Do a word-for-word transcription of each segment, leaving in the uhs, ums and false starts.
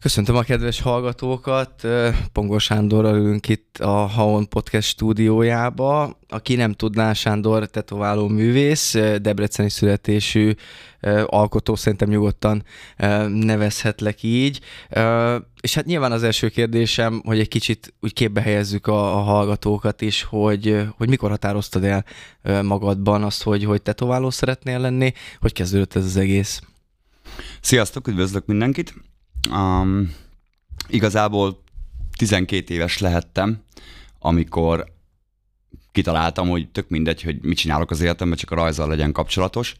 Köszöntöm a kedves hallgatókat, Pongor Sándorral ülünk itt a Haon Podcast stúdiójába. Aki nem tudná, Sándor tetováló művész, debreceni születésű alkotó, szerintem nyugodtan nevezhetlek így. És hát nyilván az első kérdésem, hogy egy kicsit úgy képbe helyezzük a, a hallgatókat is, hogy, hogy mikor határoztad el magadban azt, hogy, hogy tetováló szeretnél lenni, hogy kezdődött ez az egész? Sziasztok, üdvözlök mindenkit! Um, igazából tizenkét éves lehettem, amikor kitaláltam, hogy tök mindegy, hogy mit csinálok az életemben, csak a rajzzal legyen kapcsolatos.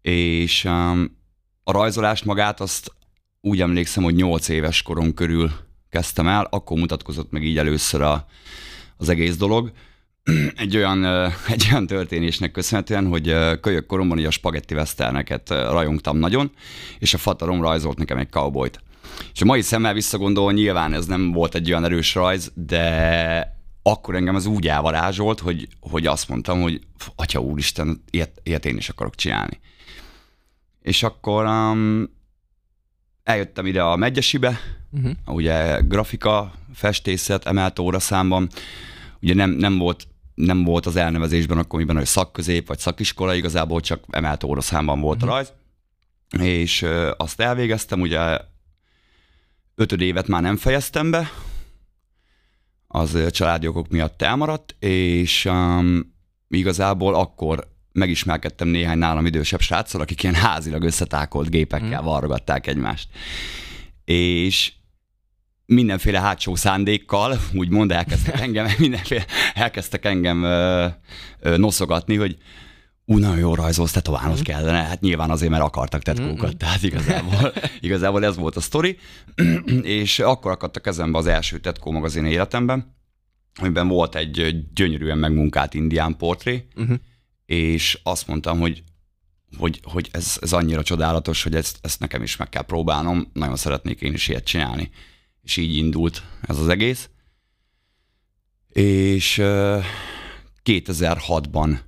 És um, a rajzolást magát azt úgy emlékszem, hogy nyolc éves korom körül kezdtem el, akkor mutatkozott meg így először a, az egész dolog. Egy olyan, egy olyan történésnek köszönhetően, hogy kölyök koromban így a spagetti westerneket rajongtam nagyon, és a fatarom rajzolt nekem egy cowboyt. És a mai szemmel visszagondolva nyilván ez nem volt egy olyan erős rajz, de akkor engem ez úgy elvarázsolt, hogy, hogy azt mondtam, hogy atya úristen, ilyet, ilyet én is akarok csinálni. És akkor um, eljöttem ide a Medgyesibe, uh-huh. ugye grafika, festészet, emelt óraszámban. Ugye nem, nem volt nem volt az elnevezésben akkor, miben, hogy szakközép vagy szakiskola, igazából csak emelt óraszámban volt a rajz, és ö, azt elvégeztem, ugye ötöd évet már nem fejeztem be, az családi okok miatt elmaradt, és um, igazából akkor megismerkedtem néhány nálam idősebb sráccal, akik ilyen házilag összetákolt gépekkel mm. varrogatták egymást. És mindenféle hátsó szándékkal, úgymond elkezdtek engem, mindenféle elkezdtek engem ö, ö, noszogatni, hogy ú, nagyon jól rajzolsz, tetoválnod kellene. Hát nyilván azért, mert akartak tetkókat, tehát igazából, igazából ez volt a sztori. És akkor akadt a kezembe az első tetkó magazin életemben, amiben volt egy gyönyörűen megmunkált indián portré, uh-huh. és azt mondtam, hogy hogy, hogy ez, ez annyira csodálatos, hogy ezt, ezt nekem is meg kell próbálnom, nagyon szeretnék én is ilyet csinálni. És így indult ez az egész. És uh, kétezer-hatban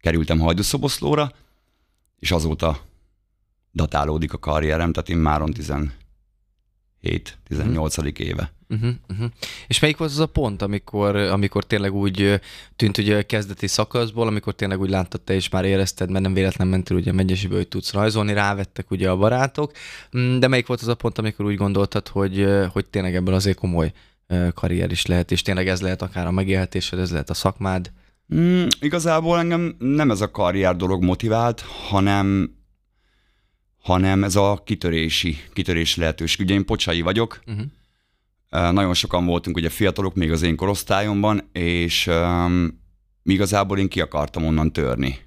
kerültem Hajdúszoboszlóra, és azóta datálódik a karrierem, tehát immáron tizenhét tizennyolc uh-huh. éve. Uh-huh, uh-huh. És melyik volt az a pont, amikor, amikor tényleg úgy tűnt, ugye a kezdeti szakaszból, amikor tényleg úgy láttad, te is már érezted, mert nem véletlen mentél ugye a Medgyesibe, hogy tudsz rajzolni, rávettek ugye a barátok, de melyik volt az a pont, amikor úgy gondoltad, hogy, hogy tényleg ebből azért komoly karrier is lehet, és tényleg ez lehet akár a megélhetésed, ez lehet a szakmád? Mm, igazából engem nem ez a karrier dolog motivált, hanem hanem ez a kitörési, kitörési lehetőség. Ugye én pocsaji vagyok, uh-huh. uh, nagyon sokan voltunk ugye fiatalok, még az én korosztályomban, és um, igazából én ki akartam onnan törni.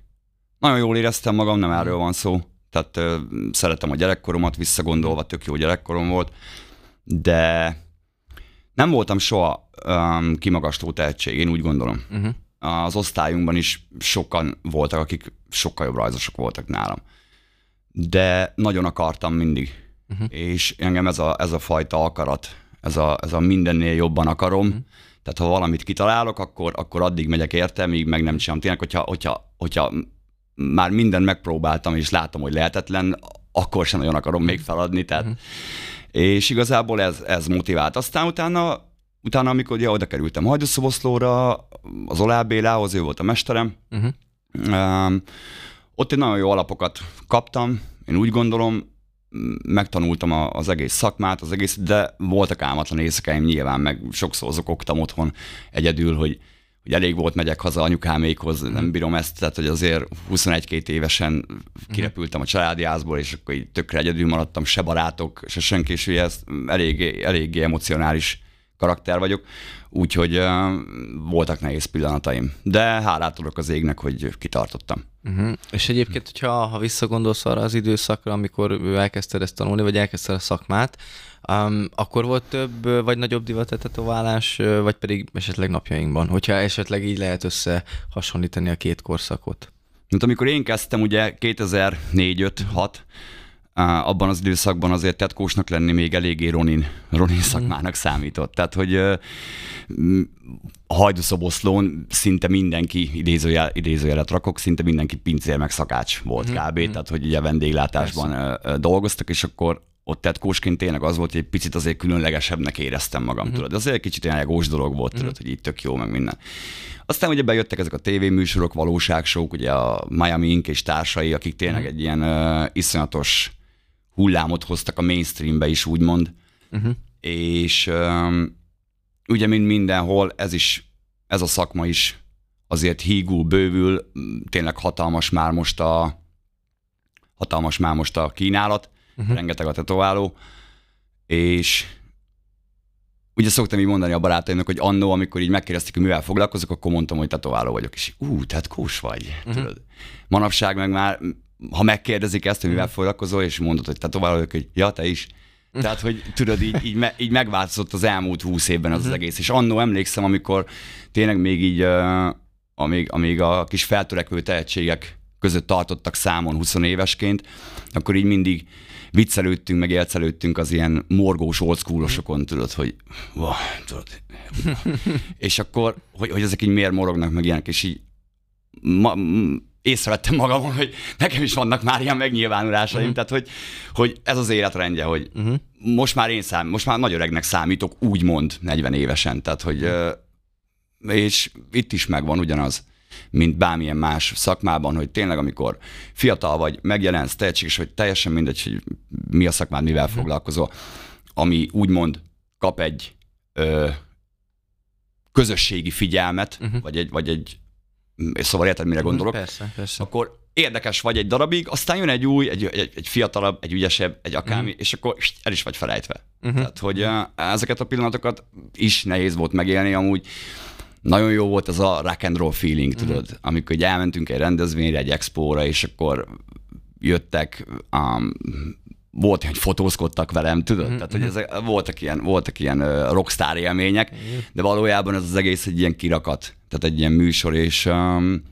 Nagyon jól éreztem magam, nem erről van szó, tehát uh, szeretem a gyerekkoromat, visszagondolva tök jó gyerekkorom volt, de nem voltam soha um, kimagasló tehetség, én úgy gondolom. Uh-huh. Az osztályunkban is sokan voltak, akik sokkal jobb rajzosok voltak nálam. De nagyon akartam mindig. Uh-huh. És engem ez a, ez a fajta akarat, ez a, ez a mindennél jobban akarom. Uh-huh. Tehát ha valamit kitalálok, akkor, akkor addig megyek érte, míg meg nem csinálom. Tényleg, hogyha, hogyha, hogyha már mindent megpróbáltam, és látom, hogy lehetetlen, akkor sem nagyon akarom még feladni. Tehát. Uh-huh. És igazából ez, ez motivált. Aztán utána, utána amikor ja, oda kerültem Hajdúszoboszlóra, az Olá Bélához, ő volt a mesterem, uh-huh. um, ott én nagyon jó alapokat kaptam, én úgy gondolom, megtanultam a, az egész szakmát, az egész, de voltak álmatlan éjszakáim nyilván, meg sokszor zokogtam otthon egyedül, hogy, hogy elég volt, megyek haza anyukámékhoz, nem bírom ezt, tehát hogy azért huszonegy-két évesen kirepültem a családi házból, és akkor így tökre egyedül maradtam, se barátok, se senki, és ugye ez eléggé, eléggé emocionális karakter vagyok, úgyhogy uh, voltak nehéz pillanataim. De hálát adok az égnek, hogy kitartottam. Uh-huh. És egyébként, hogyha ha visszagondolsz arra az időszakra, amikor elkezdted ezt tanulni, vagy elkezdted a szakmát, um, akkor volt több vagy nagyobb divat a tetoválás, vagy pedig esetleg napjainkban, hogyha esetleg így lehet összehasonlítani a két korszakot? Mint amikor én kezdtem, ugye kétezer-négy öt hat, Uh, abban az időszakban azért tetkósnak lenni még eléggé Ronin, Ronin szakmának számított. Tehát, hogy uh, Hajdúszoboszlón szinte mindenki, idézőjel, idézőjelet rakok, szinte mindenki pincér meg szakács volt kb. Mm-hmm. Tehát, hogy ugye vendéglátásban uh, dolgoztak, és akkor ott tehát kósként tényleg az volt, hogy egy picit azért különlegesebbnek éreztem magam, uh-huh. tudod. Azért egy kicsit ilyen egós dolog volt, tudod, uh-huh. hogy így tök jó, meg minden. Aztán ugye bejöttek ezek a tévéműsorok, valóságsók, ugye a Miami Ink és társai, akik tényleg uh-huh. egy ilyen uh, iszonyatos hullámot hoztak a mainstreambe is, úgymond. Uh-huh. És um, ugye mind mindenhol ez is, ez a szakma is azért hígul, bővül, tényleg hatalmas már most a hatalmas már most a kínálat, uh-huh. rengeteg a tetováló, és ugye szoktam így mondani a barátaimnak, hogy annó, amikor így megkérdezték, hogy mivel foglalkozok, akkor mondtam, hogy tetováló vagyok, és ú, tehát kós vagy. Uh-huh. Manapság meg már, ha megkérdezik ezt, hogy mivel foglalkozol, és mondod, hogy tetováló vagyok, hogy ja, te is. Tehát, hogy tudod, így, így, me, így megváltozott az elmúlt húsz évben az, uh-huh. az egész, és annó emlékszem, amikor tényleg még így, uh, amíg, amíg a kis feltörekvő tehetségek között tartottak számon huszonévesként, akkor így mindig viccelődtünk, meg élcelődtünk az ilyen morgós old schoolosokon, tudod, hogy wow, tudod, és akkor, hogy, hogy ezek így miért morognak, meg ilyenek, és így ma, észrevettem magamon, hogy nekem is vannak már ilyen megnyilvánulásaim, uh-huh. tehát hogy, hogy ez az életrendje, hogy uh-huh. most már én szám, most már nagy öregnek számítok, úgymond negyven évesen, tehát hogy uh-huh. és itt is megvan ugyanaz, mint bármilyen más szakmában, hogy tényleg amikor fiatal vagy, megjelensz, tehetséges, hogy teljesen mindegy, hogy mi a szakmád, mivel uh-huh. foglalkozol, ami úgymond kap egy ö, közösségi figyelmet, uh-huh. vagy egy, vagy egy szóval érted, mire gondolok, persze, persze. akkor érdekes vagy egy darabig, aztán jön egy új, egy, egy, egy fiatalabb, egy ügyesebb, egy akármi, uh-huh. és akkor el is vagy felejtve. Uh-huh. Tehát, hogy uh, ezeket a pillanatokat is nehéz volt megélni, amúgy nagyon jó volt ez a rock and roll feeling, uh-huh. tudod, amikor így elmentünk egy rendezvényre, egy expóra, és akkor jöttek, um, volt, hogy fotózkodtak velem, tudod, uh-huh. tehát, hogy ezek, voltak ilyen, voltak ilyen uh, rockstar élmények, uh-huh. de valójában ez az egész egy ilyen kirakat, tehát egy ilyen műsor, és um,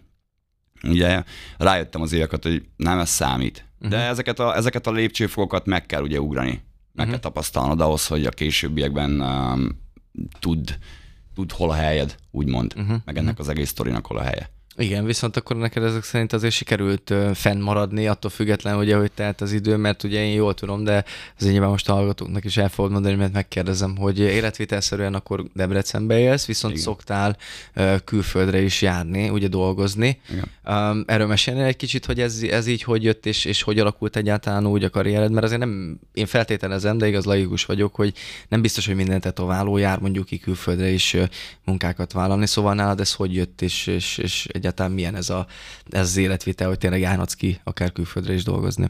ugye rájöttem az évekat, hogy nem, ez számít. Uh-huh. De ezeket a, ezeket a lépcsőfokokat meg kell ugye ugrani, meg uh-huh. kell tapasztalnod ahhoz, hogy a későbbiekben um, tudd, tud, hol a helyed, úgymond, uh-huh. meg ennek az egész sztorinak hol a helye. Igen, viszont akkor neked ezek szerint azért sikerült fennmaradni, attól független, ugye, hogy telt az idő, mert ugye én jól tudom, de azért nyilván most a hallgatóknak is el fogod mondani, mert megkérdezem, hogy életvitelszerűen akkor Debrecenbe élsz, viszont igen. szoktál külföldre is járni, ugye dolgozni. Igen. Erről mesélnél egy kicsit, hogy ez, ez így hogy jött, és, és hogy alakult egyáltalán úgy a karriered, mert azért nem, én feltételezem, de igaz laikus vagyok, hogy nem biztos, hogy minden tetováló jár mondjuk ki külföldre is munkákat vállalni, szóval nálad ez hogy jött, és, és, és egyáltalán milyen ez, a, ez az életvitel, hogy tényleg állhatsz ki akár külföldre is dolgozni?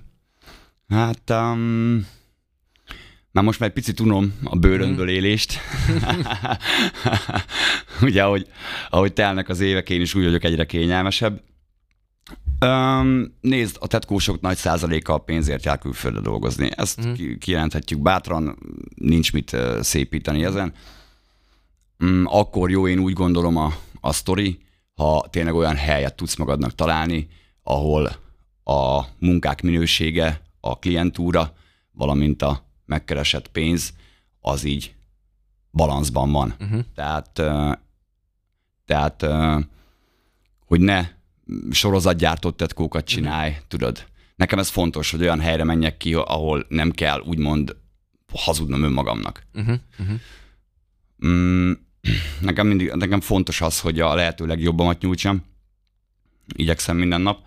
Hát, um, már most már egy picit unom a bőrönből élést. Ugye, ahogy, ahogy telnek az évek, én is úgy vagyok egyre kényelmesebb. Um, nézd, a tetkósok nagy százaléka a pénzért jár külföldre dolgozni. Ezt mm. kijelenthetjük bátran, nincs mit szépíteni ezen. Um, akkor jó, én úgy gondolom a, a sztori, ha tényleg olyan helyet tudsz magadnak találni, ahol a munkák minősége, a klientúra, valamint a megkeresett pénz, az így balanszban van. Uh-huh. Tehát, tehát, hogy ne sorozatgyártott tetkókat csinálj, uh-huh. tudod. Nekem ez fontos, hogy olyan helyre menjek ki, ahol nem kell úgymond hazudnom önmagamnak. Uh-huh. Uh-huh. Mm. Nekem, mindig, nekem fontos az, hogy a lehető legjobbamat nyújtsam. Igyekszem minden nap.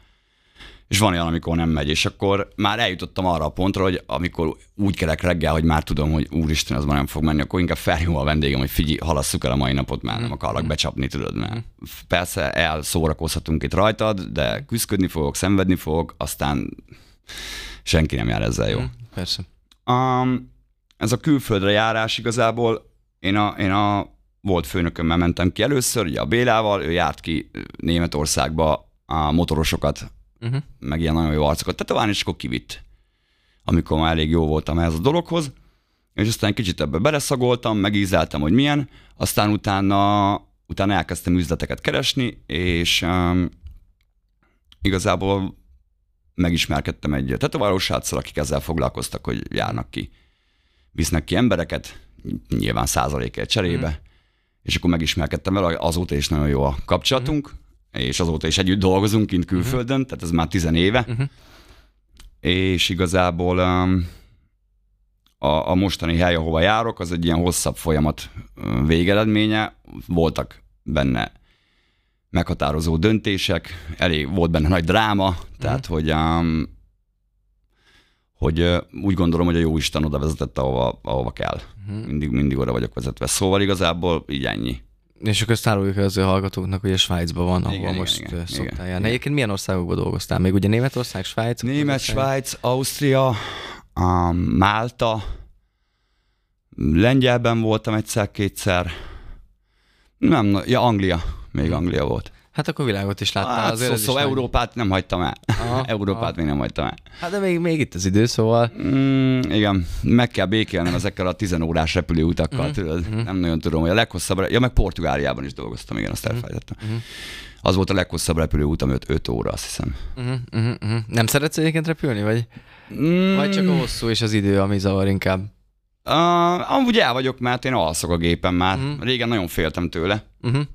És van olyan, amikor nem megy. És akkor már eljutottam arra a pontra, hogy amikor úgy kelek reggel, hogy már tudom, hogy úristen, az már nem fog menni, akkor inkább felhívom a vendégem, hogy figyelj, halasszuk el a mai napot, már nem akarlak becsapni, tudod, mert persze elszórakozhatunk itt rajtad, de küszködni fogok, szenvedni fogok, aztán senki nem jár ezzel jó. Persze. Um, ez a külföldre járás igazából, én a, én a volt főnökömmel mentem ki először, ugye a Bélával, ő járt ki Németországba a motorosokat, uh-huh. meg ilyen nagyon jó arcokat tetoválni, és akkor kivitt, amikor már elég jó voltam ehhez a dologhoz, és aztán kicsit ebbe beleszagoltam, megízeltem, hogy milyen, aztán utána, utána elkezdtem üzleteket keresni, és um, igazából megismerkedtem egy tetováló sráccal, akik ezzel foglalkoztak, hogy járnak ki, visznek ki embereket, nyilván százalékért cserébe, uh-huh. és akkor megismerkedtem vele, azóta is nagyon jó a kapcsolatunk, uh-huh. és azóta is együtt dolgozunk kint külföldön, uh-huh. tehát ez már tizen éve, uh-huh. és igazából um, a, a mostani hely, ahova járok, az egy ilyen hosszabb folyamat végeredménye. Voltak benne meghatározó döntések, elég volt benne nagy dráma, tehát hogy, um, hogy úgy gondolom, hogy a Jóisten oda vezetett, ahova, ahova kell. Mindig, mindig oda vagyok vezetve. Szóval igazából így ennyi. És akkor ezt áruljuk az ő hallgatóknak, hogy a Svájcban van, ahol igen, most igen, szoktál járni. Egyébként milyen országokban dolgoztál? Még ugye Németország, Svájc? Német, Svájc, Ausztria, um, Málta, Lengyelben voltam egyszer-kétszer. Nem, ja, Anglia. Még Anglia volt. Hát akkor világot is láttál. Hát, azért szó, szóval is Európát nagy... nem hagytam el. Aha, Európát aha. még nem hagytam el. Hát de még, még itt az idő, szóval... Mm, igen, meg kell békélnem ezekkel a tizenórás repülőutakkal, tudod? Mm-hmm. Nem nagyon tudom, hogy a leghosszabb... Ja, meg Portugáliában is dolgoztam, igen, azt elfelejtettem. Mm-hmm. Az volt a leghosszabb repülőutam, öt óra, azt hiszem. Mm-hmm. Mm-hmm. Nem szeretsz egyébként repülni, vagy? Mm. Vagy csak a hosszú és az idő, ami zavar inkább? Uh, amúgy el vagyok, mert én alszok a gépen már. Uh-huh. Régen nagyon féltem tőle. Uh-huh.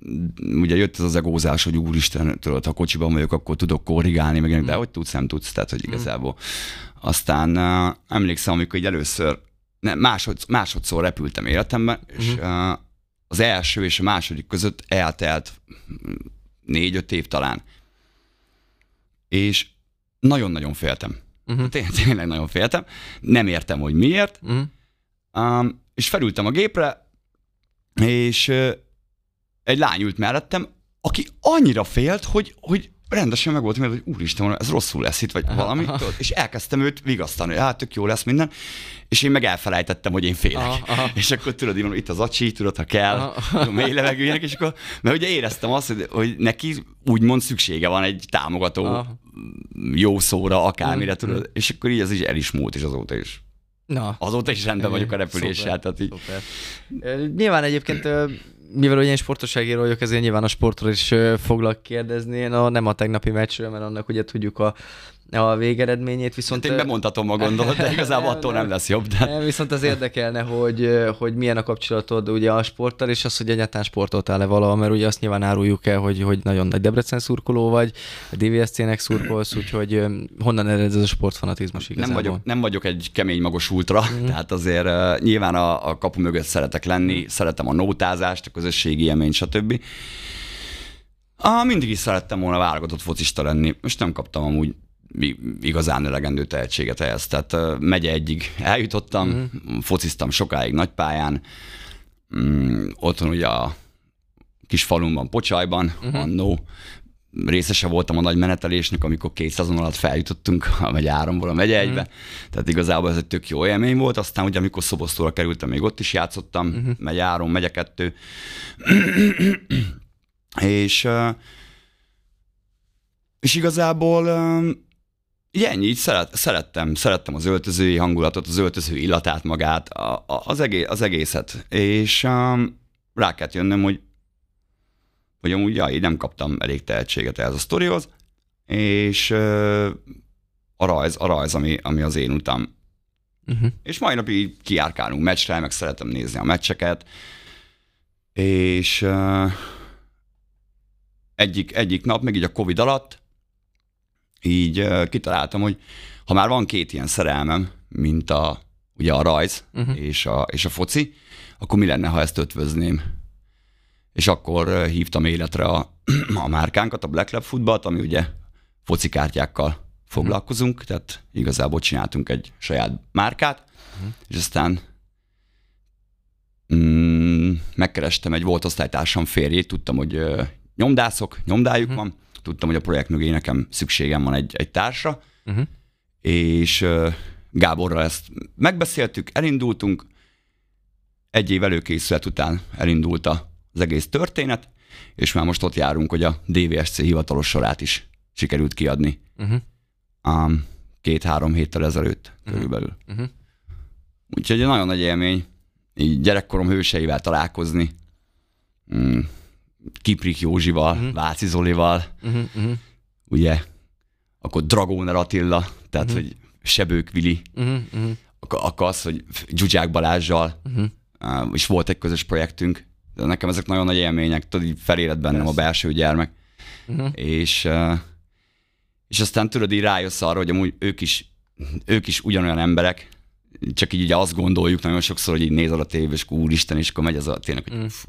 Ugye jött ez az egózás, hogy úristen, tőled, ha kocsiban vagyok, akkor tudok korrigálni, meg uh-huh. de hogy tudsz, nem tudsz, tehát hogy igazából. Uh-huh. Aztán uh, emlékszem, amikor így először, ne, másodsz, másodszor repültem életemben, uh-huh. és uh, az első és a második között eltelt négy-öt év talán. És nagyon-nagyon féltem. Uh-huh. Tény- tényleg nagyon féltem. Nem értem, hogy miért. Uh-huh. Um, és felültem a gépre, és uh, egy lány ült mellettem, aki annyira félt, hogy, hogy rendesen meg volt, hogy úristen, ez rosszul lesz itt, vagy aha, valami, aha. és elkezdtem őt vigasztani, hogy hát tök jó lesz minden, és én meg elfelejtettem, hogy én félek. Aha, aha. És akkor tudod, mondom, itt az acsi, tudod, ha kell, mély levegőjének, és akkor, mert ugye éreztem azt, hogy, hogy neki úgymond szüksége van egy támogató aha. jó szóra, akármire, hmm. tudod, és akkor így ez is el is múlt, és azóta is. Na. Azóta is rendben vagyok a repüléssel. Így... Nyilván egyébként, mivel ugye én sportosságíró vagyok, ezért nyilván a sportról is foglak kérdezni. Én a, nem a tegnapi meccsről, mert annak ugye tudjuk a, a végeredményét. Viszont hát én bemondhatom a gondolat, de igazából attól nem lesz jobb. De... Nem, viszont az érdekelne, hogy, hogy milyen a kapcsolatod ugye a sporttal, és az, hogy egyáltalán sportoltál-e valahol, mert ugye azt nyilván áruljuk el, hogy, hogy nagyon nagy Debrecen szurkoló vagy, a dé vé es cének szurkolsz, úgyhogy honnan ered ez a sportfanatizmus igazából? Nem vagyok, nem vagyok egy kemény magos ultra, mm. tehát azért uh, nyilván a, a kapu mögött szeretek lenni, szeretem a nótázást, a közösségi élményt, stb. Ah, mindig is szerettem volna válogatott focista lenni, most nem kaptam amúgy igazán elegendő tehetséget ehhez. Tehát megye egyig eljutottam, mm. fociztam sokáig nagypályán, mm, otthon ugye a kis falumban, Pocsajban, mm-hmm. annó részese voltam a nagy menetelésnek, amikor két szezon alatt feljutottunk a megye háromból a megye egybe. Mm. Tehát igazából ez egy tök jó élmény volt, aztán ugye amikor Szoboszlóra kerültem, még ott is játszottam, mm-hmm. megye három, megye kettő, és és igazából ennyi, így szeret, szerettem, szerettem az öltözői hangulatot, az öltöző illatát magát, a, a, az, egész, az egészet. És um, rá kellett jönnöm, hogy, hogy amúgy ja, így nem kaptam elég tehetséget ehhez a sztorihoz, és uh, a rajz, a rajz ami, ami az én utam. Uh-huh. És mai napig kijárkálunk meccsre, meg szeretem nézni a meccseket, és uh, egyik, egyik nap, meg így a Covid alatt, így uh, kitaláltam, hogy ha már van két ilyen szerelmem, mint a, ugye a rajz uh-huh. és, a, és a foci, akkor mi lenne, ha ezt ötvözném? És akkor uh, hívtam életre a, a márkánkat, a Black Lab Footballt, ami ugye focikártyákkal foglalkozunk, uh-huh. tehát igazából csináltunk egy saját márkát, uh-huh. és aztán mm, megkerestem egy volt osztálytársam férjét, tudtam, hogy uh, nyomdászok, nyomdájuk uh-huh. van, tudtam, hogy a projekt mögé nekem szükségem van egy, egy társra, uh-huh. és uh, Gáborral ezt megbeszéltük, elindultunk, egy év előkészület után elindult az egész történet, és már most ott járunk, hogy a dé vé es cé hivatalos sorát is sikerült kiadni. Uh-huh. Um, két-három héttel ezelőtt uh-huh. körülbelül. Uh-huh. Úgyhogy egy nagyon nagy élmény, így gyerekkorom hőseivel találkozni, mm. Kiprik Józsival, uh-huh. Váci Zolival, uh-huh, uh-huh. ugye, akkor Dragóner Attila, tehát, uh-huh. hogy Sebők Vili, uh-huh, uh-huh. akkor ak- az, hogy Gyugyák Balázsjal, uh-huh. és volt egy közös projektünk, de nekem ezek nagyon nagy élmények, tudod, így felérett bennem yes. a belső gyermek, uh-huh. és, és aztán tudod, így rájössz arra, hogy amúgy ők is, ők is ugyanolyan emberek, csak így ugye azt gondoljuk nagyon sokszor, hogy így nézel a tévét, és úristen, és akkor megy az a tényleg, hogy fú,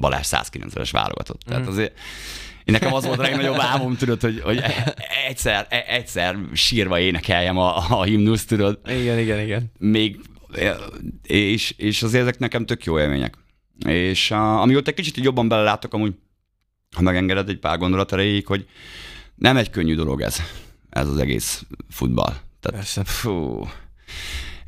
Balázs százkilencvenes válogatott. Tehát azért én nekem az volt a legnagyobb álmom, tudod, hogy, hogy egyszer, egyszer sírva énekeljem a, a himnuszt, tudod. Igen, igen, igen. Még, és, és azért ezek nekem tök jó élmények. És a, amióta egy kicsit jobban belelátok, amúgy, ha megengeded egy pár gondolat erejéig, hogy nem egy könnyű dolog ez, ez az egész futball. Tehát, fú,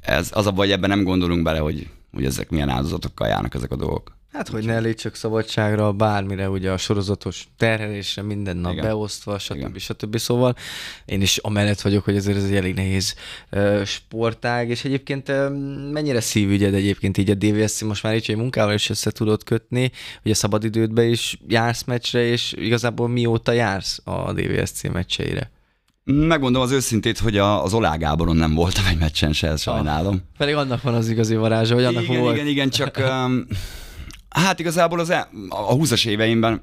ez, az a baj, ebben nem gondolunk bele, hogy, hogy ezek milyen áldozatokkal járnak ezek a dolgok. Hát, hogy ne elég csak szabadságra, bármire, ugye a sorozatos terhelésre, minden nap igen, beosztva, stb. Igen. stb. Szóval én is amellett vagyok, hogy ezért ez egy elég nehéz uh, sportág, és egyébként uh, mennyire szívügyed egyébként így a dé vé es cé most már így, hogy munkával is össze tudod kötni, hogy a szabadidődben is jársz meccsre, és igazából mióta jársz a dé vé es cé meccseire? Megmondom az őszintét, hogy az Olá Gáboron nem voltam egy meccsen se, ezt sajnálom. Ah, pedig annak van az igazi varázsa, hogy annak igen, volt. Igen, igen, csak... Um, Hát igazából az el, a húszas éveimben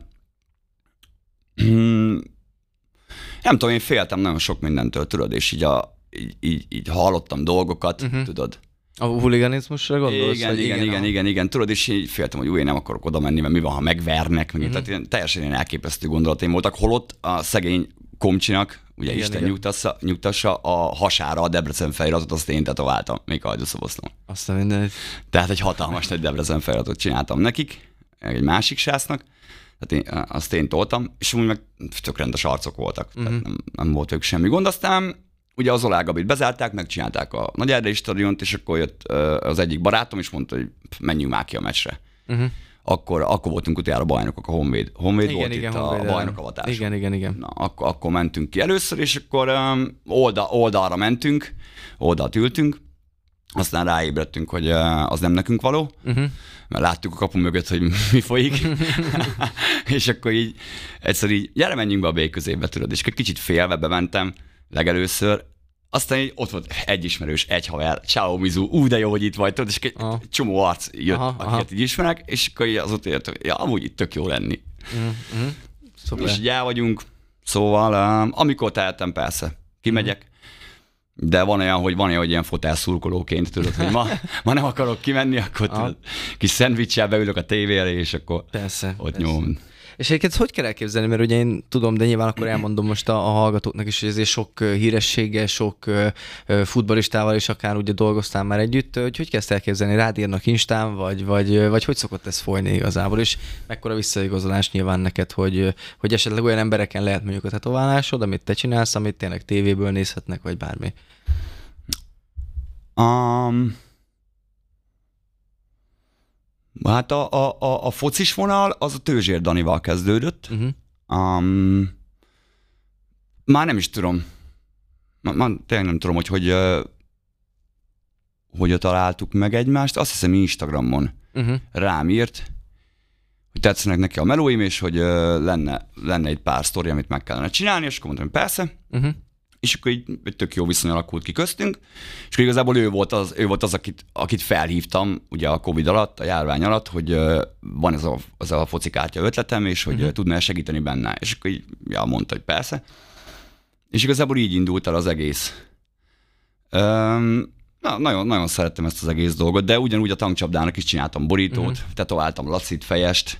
nem tudom, én féltem nagyon sok mindentől, tudod, és így, a, így, így, így hallottam dolgokat, uh-huh. tudod. A huliganizmusra gondolsz? Igen, igen, igen, igen, igen, tudod, és így féltem, hogy új, én nem akarok oda menni, mert mi van, ha megvernek, meg uh-huh. tehát teljesen ilyen elképesztő gondolataim voltak, holott a szegény komcsinak, ugye igen, Isten igen. Nyugtassa, nyugtassa, a hasára a Debrecen feliratot, azt én tetováltam, még a Hajdúszoboszlón. Azt a mindenit. Tehát egy hatalmas nagy Debrecen feliratot csináltam nekik, egy másik sásznak, tehát én, azt én toltam, és úgy meg tök rendes arcok voltak, uh-huh. tehát nem, nem volt ők semmi gond. Aztán ugye az Olá Gabit bezárták, megcsinálták a Nagy Erdői Stadiont, és akkor jött az egyik barátom, és mondta, hogy menjünk már ki a meccsre. Uh-huh. Akkor, akkor voltunk utoljára a bajnokok, a Honvéd. Honvéd igen, volt igen, itt honvéd, a bajnokavatás. Igen, igen, igen. Na, akkor, akkor mentünk ki először, és akkor um, oldal, oldalra mentünk, oldalt ültünk, aztán ráébredtünk, hogy uh, az nem nekünk való, uh-huh. mert láttuk a kapu mögött, hogy mi folyik, és akkor így egyszer így, gyere, menjünk be a B közébe, tudod, és kicsit félve bementem legelőször, aztán így ott volt egy ismerős, egy haver, ciao mizu, ú, de jó, hogy itt vagy, tudod, és egy aha. csomó arc jött, aha, akiket aha. így ismerek, és akkor így azóta jöttem, ja, amúgy itt tök jó lenni. Mm-hmm. Szóval. És így el vagyunk, szóval um, amikor tehetem, persze, kimegyek, mm-hmm. de van olyan, hogy van olyan, hogy ilyen fotelszurkolóként, tudod, hogy ma, ma nem akarok kimenni, akkor tudod, kis szendvicssel beülök a tévére, és akkor persze, ott persze. nyom. És egyébként hogy kell elképzelni, mert ugye én tudom, de nyilván akkor elmondom most a, a hallgatóknak is, hogy ezért sok hírességgel, sok futballistával is akár ugye dolgoztál már együtt, hogy hogy kezd elképzelni, rád írnak Instán, vagy, vagy, vagy hogy szokott ez folyni igazából, és mekkora visszaigazolás nyilván neked, hogy, hogy esetleg olyan embereken lehet mondjuk a tetoválásod, amit te csinálsz, amit tényleg tévéből nézhetnek, vagy bármi? Um... Hát a, a, a, a focis vonal az a Tőzsér Danival kezdődött. Uh-huh. Um, már nem is tudom. Már, már tényleg nem tudom, hogy hogy, hogy találtuk meg egymást. Azt hiszem Instagramon uh-huh. rám írt, hogy tetszenek neki a melóim, és hogy lenne, lenne egy pár sztori, amit meg kellene csinálni, és akkor mondtam, persze. Uh-huh. És akkor így tök jó viszony alakult ki köztünk, és akkor igazából ő volt az, ő volt az akit, akit felhívtam ugye a Covid alatt, a járvány alatt, hogy uh, van ez a, az a focikártya ötletem, és hogy uh-huh. tudná segíteni benne. És akkor így ja, mondta, hogy persze. És igazából így indult el az egész. Um, na, nagyon, nagyon szerettem ezt az egész dolgot, de ugyanúgy a Tankcsapdának is csináltam borítót, uh-huh. tetováltam Lacit, Fejest,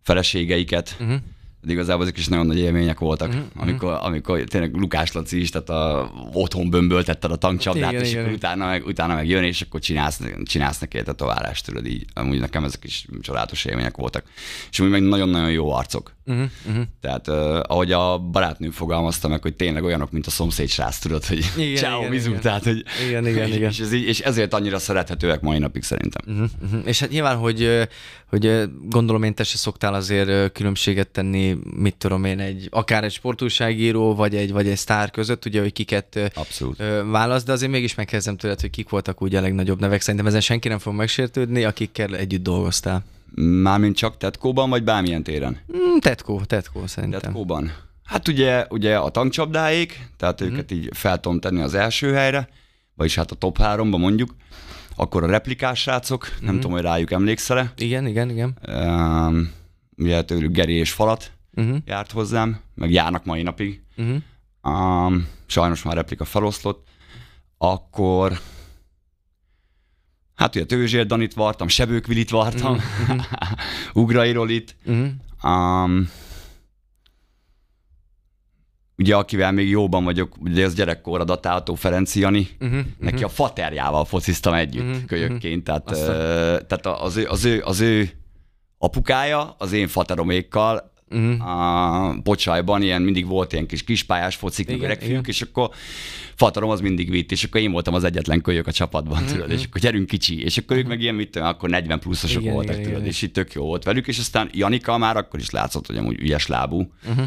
feleségeiket, uh-huh. de igazából ezek is nagyon nagy élmények voltak, mm-hmm. amikor, amikor tényleg Lukás Laci is, tehát a, otthon bömböltetted a Tankcsapdát, igen, és igen. Utána, meg, utána meg jön, és akkor csinálsz, csinálsz neki a tetoválást, tudod így. Amúgy nekem ezek is csodálatos élmények voltak. És amúgy meg nagyon-nagyon jó arcok. Mm-hmm. Tehát uh, ahogy a barátnőm fogalmazta meg, hogy tényleg olyanok, mint a szomszéd srác, tudod, hogy ciao mizu, tehát hogy... Igen, igen, igen. És, ez így, és ezért annyira szerethetőek mai napig szerintem. Mm-hmm. És hát nyilván, hogy, hogy gondolom én te se szoktál azért különbséget tenni, mit tudom én, egy, akár egy sportújságíró, vagy egy, vagy egy sztár között, ugye, hogy kiket abszolút. Válasz, de azért mégis megkezdem tőled, hogy kik voltak úgy a legnagyobb nevek. Szerintem ezen senki nem fog megsértődni, akikkel együtt dolgoztál. Mármint csak Tetkóban, vagy bármilyen téren? Mm, tetkó, tetkó szerintem. Tetkóban. Hát ugye, ugye a Tankcsapdáék, tehát mm. őket így fel tudom tenni az első helyre, vagyis hát a top háromba mondjuk. Akkor a Replikás srácok, mm. nem tudom, hogy rájuk emlékszel-e. Igen, igen, igen. Um, ugye tőlük Geri és Falat. Uh-huh. járt hozzám, meg járnak mai napig. Uh-huh. Um, sajnos már Replika feloszlott. Akkor Hát ugye Tőzsér Danit vartam, Sebők Vilit vartam, mm-hmm. Ugrai Rolit. Mm-hmm. Um, ugye akivel még jóban vagyok, ugye az gyerekkorra datálható Ferenci Jani, uh-huh, neki uh-huh. a faterjával fociztam együtt uh-huh, kölyökként, tehát, uh, tehát az, ő, az, ő, az ő apukája az én fateromékkal uh-huh. a Pocsajban ilyen, mindig volt ilyen kis kispályás focik, öregfiúk, és akkor faterom az mindig vitt, és akkor én voltam az egyetlen kölyök a csapatban, uh-huh. tudod, és akkor gyerünk kicsi, és akkor ők meg ilyen, mit tudom, akkor negyven pluszosok igen, voltak, igen, tudod, igen. és itt tök jó volt velük, és aztán Janika már akkor is látszott, hogy amúgy ügyes lábú, uh-huh.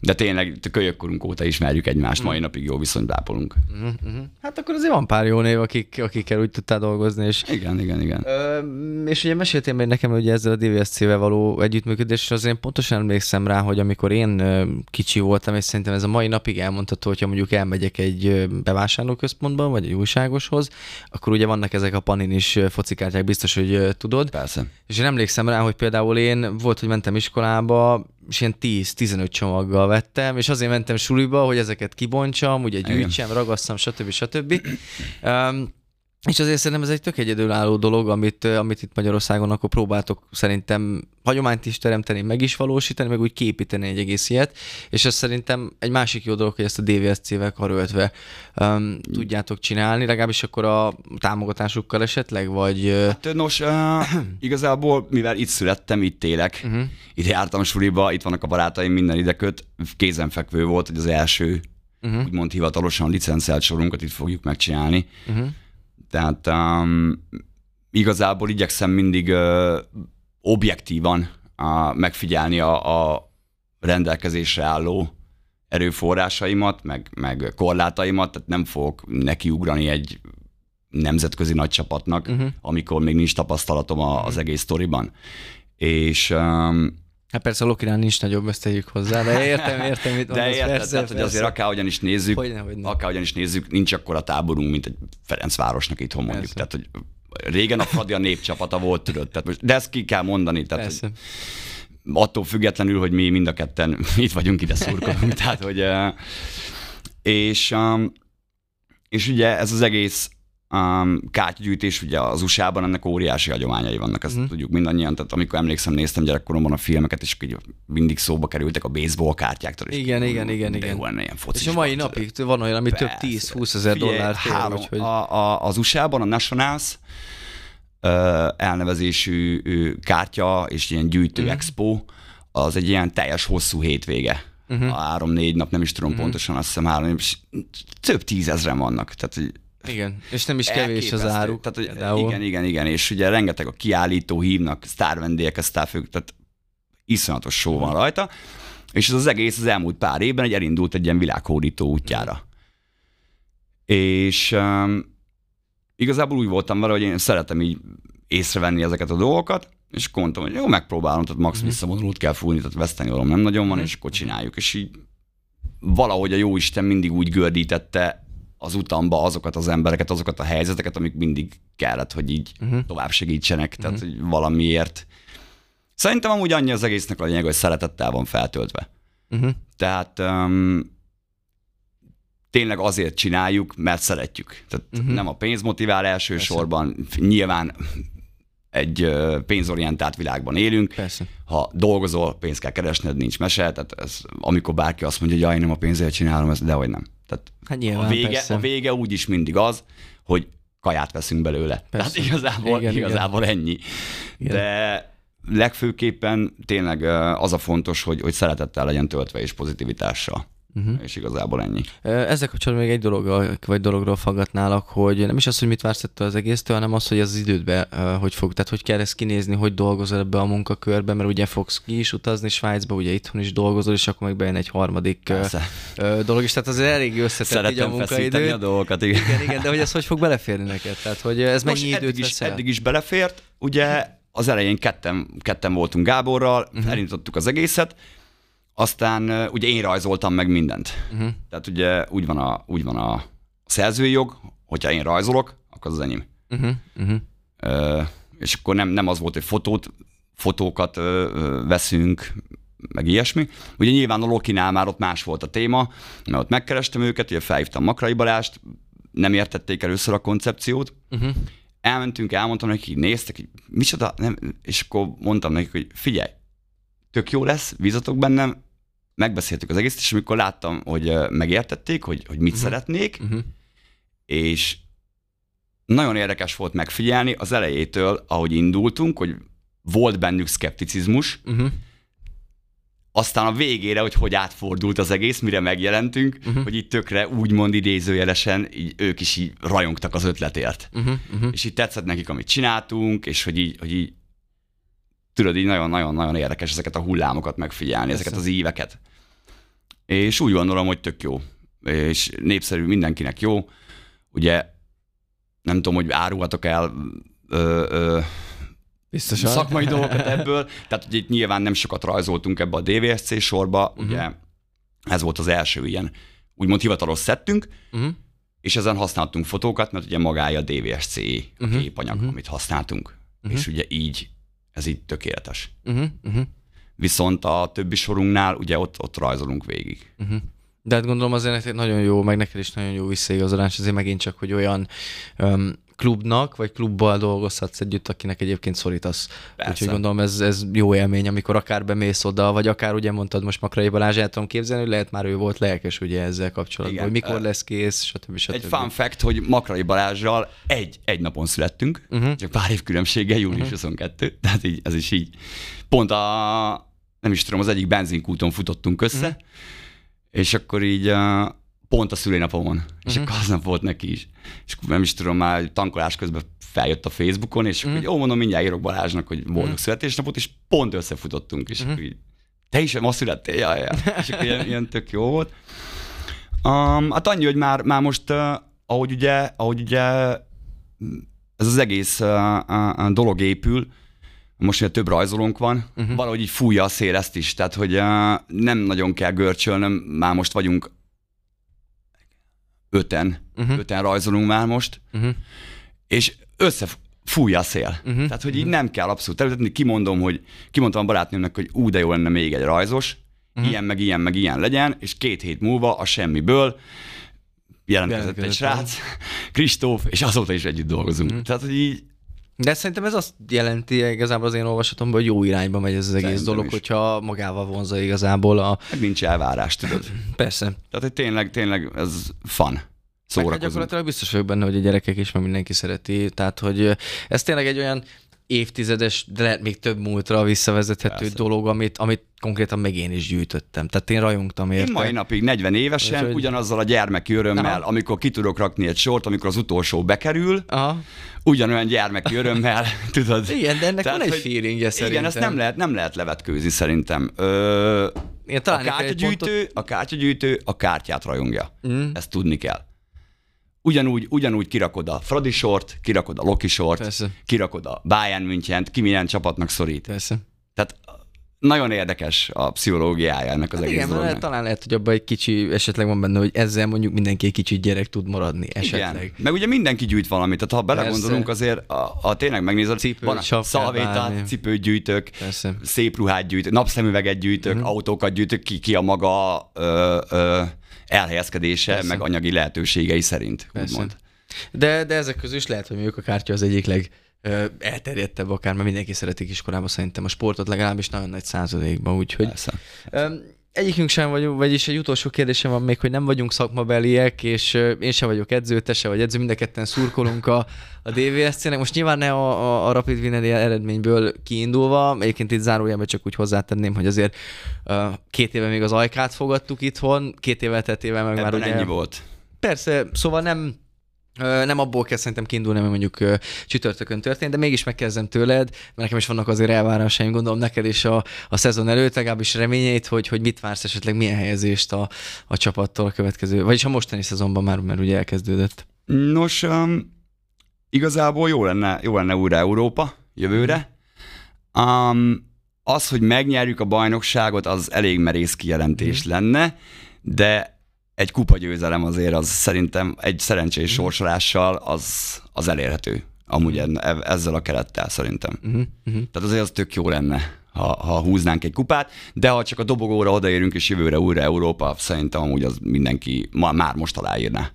de tényleg kölyökkorunk óta ismerjük egymást, mm. mai napig jó viszonyt ápolunk. Mm-hmm. Hát akkor azért van pár jó név, akik, akikkel úgy tudtál dolgozni. És... Igen, igen, igen. Ö, és ugye meséltél még nekem, hogy ezzel a dé vé es cével való együttműködésre, az én pontosan emlékszem rá, hogy amikor én kicsi voltam, és szerintem ez a mai napig elmondható, hogyha mondjuk elmegyek egy bevásárlóközpontban, vagy egy újságoshoz, akkor ugye vannak ezek a panin is focikártyák, biztos, hogy tudod. Persze. És én emlékszem rá, hogy például én volt, hogy mentem iskolába, és ilyen tíz-tizenöt csomaggal vettem, és azért mentem suliba, hogy ezeket kibontsam, ugye gyűjtsem, igen. ragasszam, stb. Stb. Um, és azért szerintem ez egy tök egyedülálló dolog, amit, amit itt Magyarországon akkor próbáltok szerintem hagyományt is teremteni, meg is valósítani, meg úgy képíteni egy egész ilyet, és ez szerintem egy másik jó dolog, hogy ezt a dé vé es cével karöltve um, tudjátok csinálni, legalábbis akkor a támogatásukkal esetleg, vagy... Hát, nos, uh, igazából, mivel itt születtem, itt élek, uh-huh. itt jártam suliba, itt vannak a barátaim, minden ideköt, kézenfekvő volt, hogy az első, uh-huh. úgymond hivatalosan licencelt sorunkat itt fogjuk megcsinálni. Uh-huh. Tehát um, igazából igyekszem mindig uh, objektívan uh, megfigyelni a, a rendelkezésre álló erőforrásaimat, meg, meg korlátaimat, tehát nem fogok nekiugrani egy nemzetközi nagy csapatnak, uh-huh. amikor még nincs tapasztalatom a, az egész sztoriban. És... Um, hát persze a Lokirán nincs nagyobb, ezt tegyük hozzá, de értem, értem, mit mondom. De érted, persze, tehát, persze. hogy azért akárhogyan is nézzük, hogyne, hogyne. akárhogyan is nézzük, nincs akkora táborunk, mint egy Ferencvárosnak itthon mondjuk. Persze. Tehát, hogy régen a Fradi a népcsapata volt, tudod. Tehát most, de ezt ki kell mondani. Tehát, persze. Attól függetlenül, hogy mi mind a ketten itt vagyunk, ide szurkolunk. Tehát, hogy, és, és ugye ez az egész Um, kártyagyűjtés, ugye az u es á-ban ennek óriási hagyományai vannak, ezt mm. tudjuk mindannyian, tehát amikor emlékszem, néztem gyerekkoromban a filmeket, és így mindig szóba kerültek a baseball kártyáktól. Igen, igen, igen, igen. És a mai napig van olyan, ami persze, több tíz-húszezer dollár. Három, hogy... a, a, az u es á-ban a Nationals uh, elnevezésű uh, kártya és ilyen gyűjtő mm. expo, az egy ilyen teljes hosszú hétvége. Mm-hmm. A három-négy nap, nem is tudom mm. pontosan, azt hiszem három, és több tízezren vannak, tehát igen, és nem is kevés az áru. Tehát, hogy igen, igen, igen, és ugye rengeteg a kiállító, hívnak, sztárvendégek, sztárfők, tehát iszonyatos show van rajta, és ez az egész az elmúlt pár évben egy elindult egy ilyen világhódító útjára. Mm. És um, igazából úgy voltam vele, hogy én szeretem így észrevenni ezeket a dolgokat, és akkor mondtam, hogy jó, megpróbálom, tehát max mm. visszavonulót kell fújni, tehát veszteni valami nem nagyon van, mm. és akkor csináljuk. És így valahogy a jóisten mindig úgy gördítette az utamba azokat az embereket, azokat a helyzeteket, amik mindig kellett, hogy így uh-huh. tovább segítsenek, tehát uh-huh. hogy valamiért. Szerintem amúgy annyi az egésznek a lényeg, hogy szeretettel van feltöltve. Uh-huh. Tehát um, tényleg azért csináljuk, mert szeretjük. Tehát uh-huh. nem a pénz motivál elsősorban, persze. nyilván egy pénzorientált világban élünk. Persze. Ha dolgozol, pénzt kell keresned, nincs mese, tehát ez, amikor bárki azt mondja, hogy jaj, nem a pénzért csinálom ezt, dehogy nem. Tehát hát nyilván, a, vége, a vége úgyis mindig az, hogy kaját veszünk belőle. Persze. Tehát igazából, igen, igazából igen. ennyi. Igen. De legfőképpen tényleg az a fontos, hogy, hogy szeretettel legyen töltve és pozitivitással. Uh-huh. És igazából ennyi. Ezzel kapcsolatban még egy dolog, vagy dologról faggatnálak, hogy nem is az, hogy mit vársz ettől az egésztől, hanem az, hogy az idődbe hogy fog. Tehát hogy kell ezt kinézni, hogy dolgozol ebbe a munkakörbe, mert ugye fogsz ki is utazni Svájcba, ugye itthon is dolgozol, és akkor meg bejön egy harmadik Persze. dolog is. Tehát azért elég összetett így a munkaidő. A dolgokat, igen. igen. Igen, de hogy ez hogy fog beleférni neked? Tehát hogy ez most mennyi időt veszel? Eddig is belefért. Ugye az elején ketten, ketten voltunk Gáborral, uh-huh. elindítottuk az egészet. Aztán ugye én rajzoltam meg mindent. Uh-huh. Tehát ugye úgy van, a, úgy van a szerzői jog, hogyha én rajzolok, akkor az enyém. Uh-huh. Uh-huh. Ö, és akkor nem, nem az volt, hogy fotót, fotókat ö, ö, veszünk, meg ilyesmi. Ugye nyilván a Lokinál már ott más volt a téma, mert ott megkerestem őket, ugye felhívtam Makrai Balást, nem értették először a koncepciót, uh-huh. elmentünk, elmondtam nekik, így néztek, így, micsoda, nem, és akkor mondtam nekik, hogy figyelj, tök jó lesz, bízatok bennem, megbeszéltük az egészet, és amikor láttam, hogy megértették, hogy, hogy mit uh-huh. szeretnék, uh-huh. és nagyon érdekes volt megfigyelni az elejétől, ahogy indultunk, hogy volt bennük szkepticizmus, uh-huh. aztán a végére, hogy hogy átfordult az egész, mire megjelentünk, uh-huh. hogy itt tökre úgymond idézőjelesen így ők is így rajongtak az ötletért. Uh-huh. Uh-huh. És így tetszett nekik, amit csináltunk, és hogy így, hogy így tudod, így nagyon-nagyon-nagyon érdekes ezeket a hullámokat megfigyelni, Persze. ezeket az éveket. És úgy gondolom, hogy tök jó. És népszerű, mindenkinek jó. Ugye nem tudom, hogy árulhatok el ö, ö, Biztosan. szakmai dolgokat ebből. Tehát ugye itt nyilván nem sokat rajzoltunk ebbe a dé vé es cé sorba. Uh-huh. Ugye ez volt az első ilyen úgymond hivatalos szettünk, uh-huh. és ezen használtunk fotókat, mert ugye magája a dé vé es cé uh-huh. képanyag, uh-huh. amit használtunk. Uh-huh. És ugye így ez így tökéletes. Uh-huh. Uh-huh. Viszont a többi sorunknál ugye ott, ott rajzolunk végig. Uh-huh. De hát gondolom azért nagyon jó, meg neked is nagyon jó visszaigazolás, azért megint csak, hogy olyan öm, klubnak, vagy klubbal dolgozhatsz együtt, akinek egyébként szorítasz. Persze. Úgyhogy gondolom ez, ez jó élmény, amikor akár bemész oda, vagy akár ugye mondtad most Makrai Balázs, el tudom képzelni, hogy lehet már ő volt lelkes ugye ezzel kapcsolatban, Igen. hogy mikor lesz kész, stb. stb. Egy fun fact, hogy Makrai Balázsral egy, egy napon születtünk, uh-huh. csak pár év különbséggel, június huszonkettő, tehát így, ez is így. Pont a, nem is tudom, az egyik benzinkúton futottunk össze, uh-huh. és akkor így uh, pont a szülénapomon, uh-huh. és akkor aznap volt neki is. És nem is tudom, már tankolás közben feljött a Facebookon, és uh-huh. akkor így, ó, mondom, mindjárt írok Balázsnak, hogy boldog uh-huh. születésnapot, és pont összefutottunk, és uh-huh. akkor így, te is ma születtél? Jaj, jaj. És akkor ilyen, ilyen tök jó volt. Um, hát annyi, hogy már, már most, uh, ahogy, ugye, ahogy ugye ez az egész uh, uh, dolog épül, most ugye több rajzolónk van, uh-huh. valahogy így fújja a szél ezt is, tehát hogy uh, nem nagyon kell görcsölnöm, már most vagyunk öten, uh-huh. öten rajzolunk már most, uh-huh. és összefújja a szél. Uh-huh. Tehát, hogy így uh-huh. nem kell abszolút területetni, kimondom, hogy kimondtam a barátnőmnek, hogy ú, de jó lenne még egy rajzos, uh-huh. ilyen, meg ilyen, meg ilyen legyen, és két hét múlva a semmiből jelentkezett egy srác, Kristóf, és azóta is együtt dolgozunk. Uh-huh. Tehát, hogy így de szerintem ez azt jelenti igazából az én olvasatomban, hogy jó irányba megy ez az egész szerintem dolog, is. Hogyha magával vonza igazából a... Meg nincs elvárás, tudod. Persze. Tehát, hogy tényleg, tényleg ez fun. Szórakozunk. Gyakorlatilag biztos vagyok benne, hogy a gyerekek is, mert mindenki szereti. Tehát, hogy ez tényleg egy olyan évtizedes, de lehet még több múltra visszavezethető Persze. dolog, amit, amit konkrétan meg én is gyűjtöttem. Tehát én rajongtam érte. Én mai napig negyven évesen és ugyanazzal a gyermeki örömmel, aha. amikor ki tudok rakni egy sort, amikor az utolsó bekerül, aha. ugyanolyan gyermeki örömmel, tudod. Igen, de ennek tehát, van egy feelingje szerintem. Igen, ezt nem lehet, nem lehet levetkőzni szerintem. Ö, igen, a, kártyagyűjtő, pontot... a kártyagyűjtő a kártyát rajongja. Mm. Ezt tudni kell. Ugyanúgy, ugyanúgy kirakod a Fradi sort, kirakod a Loki sort, Persze. kirakod a Bayern Münchent, ki milyen csapatnak szorít. Persze. Tehát nagyon érdekes a pszichológiája ennek az hát egész igen, dolognak. Talán lehet, hogy abban egy kicsi esetleg van benne, hogy ezzel mondjuk mindenki egy kicsit gyerek tud maradni esetleg. Igen. Meg ugye mindenki gyűjt valamit, tehát ha belegondolunk Persze. azért, a, a tényleg megnézed, cipőt, van a szalvétát, cipőt gyűjtök, Persze. szép ruhát gyűjtök, napszemüveget gyűjtök, mm. autókat gyűjtök, ki, ki a maga... Ö, ö, elhelyezkedése, Persze. meg anyagi lehetőségei szerint, úgymond. De, de ezek közül is lehet, hogy mondjuk a kártya az egyik leg ö, elterjedtebb akár, mert mindenki szeretik iskolában szerintem a sportot legalábbis nagyon nagy százalékban, úgyhogy... Persze. Persze. Ö, egyikünk sem vagyunk, vagyis egy utolsó kérdésem van még, hogy nem vagyunk szakmabeliek, és én sem vagyok edző, te sem vagy edző, mind a ketten szurkolunk a, a dé vé es cének. Most nyilván ne a, a Rapid Wien eredményből kiindulva, egyébként itt zárójelben csak úgy hozzátenném, hogy azért uh, két éve még az Ajkát fogadtuk itthon, két éve, tett éve meg ebben már ugye... ennyi volt. Persze, szóval nem... Nem abból kell szerintem kiindulni, ami mondjuk csütörtökön történt, de mégis megkezdem tőled, mert nekem is vannak azért elvárásaim, gondolom neked is a, a szezon előtt, legalábbis reményeit, hogy, hogy mit vársz esetleg, milyen helyezést a, a csapattól a következő, vagyis a mostani szezonban már, mert ugye elkezdődött. Nos, um, igazából jó lenne, jó lenne újra Európa jövőre. Um, az, hogy megnyerjük a bajnokságot, az elég merész kijelentés mm. lenne, de egy kupagyőzelem azért az szerintem egy szerencsés sorsolással az, az elérhető. Amúgy ezzel a kerettel szerintem. Uh-huh. Tehát azért az tök jó lenne, ha, ha húznánk egy kupát, de ha csak a dobogóra odaérünk és jövőre újra Európa, szerintem amúgy az mindenki ma, már most aláírná.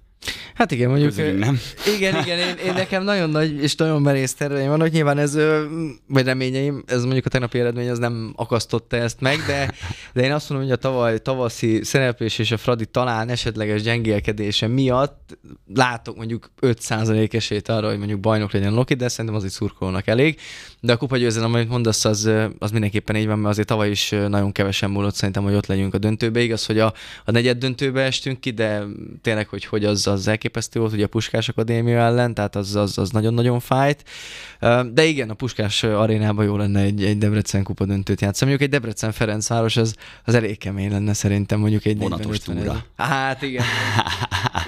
Hát igen, mondjuk... Közülünk nem. Igen, igen, én, én nekem nagyon nagy és nagyon merész terveim vannak. Nyilván ez, vagy reményeim, ez mondjuk a tegnapi eredmény, az nem akasztotta ezt meg, de, de én azt mondom, hogy a tavaly, tavaszi szereplés és a Fradi talán esetleges gyengélkedése miatt látok mondjuk öt százalék esélyt arra, hogy mondjuk bajnok legyen Loki, de szerintem az itt szurkolónak elég. De a kupa győzelem, amit mondasz, az, az mindenképpen így van, mert azért tavaly is nagyon kevesen múlott szerintem, hogy ott legyünk a döntőbe. Igaz, hogy a, a negyed döntőbe estünk ki, de tényleg, hogy, hogy az, az képesztő volt ugye a Puskás Akadémia ellen, tehát az, az, az nagyon-nagyon fájt. De igen, a Puskás arénában jó lenne egy, egy Debrecen kupa döntőt játszani. Mondjuk egy Debrecen Ferencváros, az, az elég kemény lenne szerintem, mondjuk egy vonatos túra. Hát igen.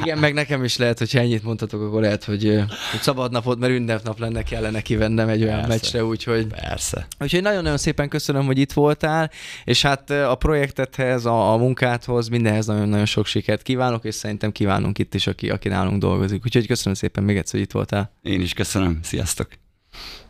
Igen, meg nekem is lehet, hogyha ennyit mondhatok, akkor lehet, hogy, hogy szabad napot, mert ünnepnap lenne, kellene kivennem egy olyan meccsre, úgyhogy... Persze. Úgyhogy nagyon-nagyon szépen köszönöm, hogy itt voltál, és hát a projektethez, a, a munkádhoz, mindenhez nagyon-nagyon sok sikert kívánok, és szerintem kívánunk itt is, aki, aki nálunk dolgozik. Úgyhogy köszönöm szépen még egyszer, hogy itt voltál. Én is köszönöm. Sziasztok!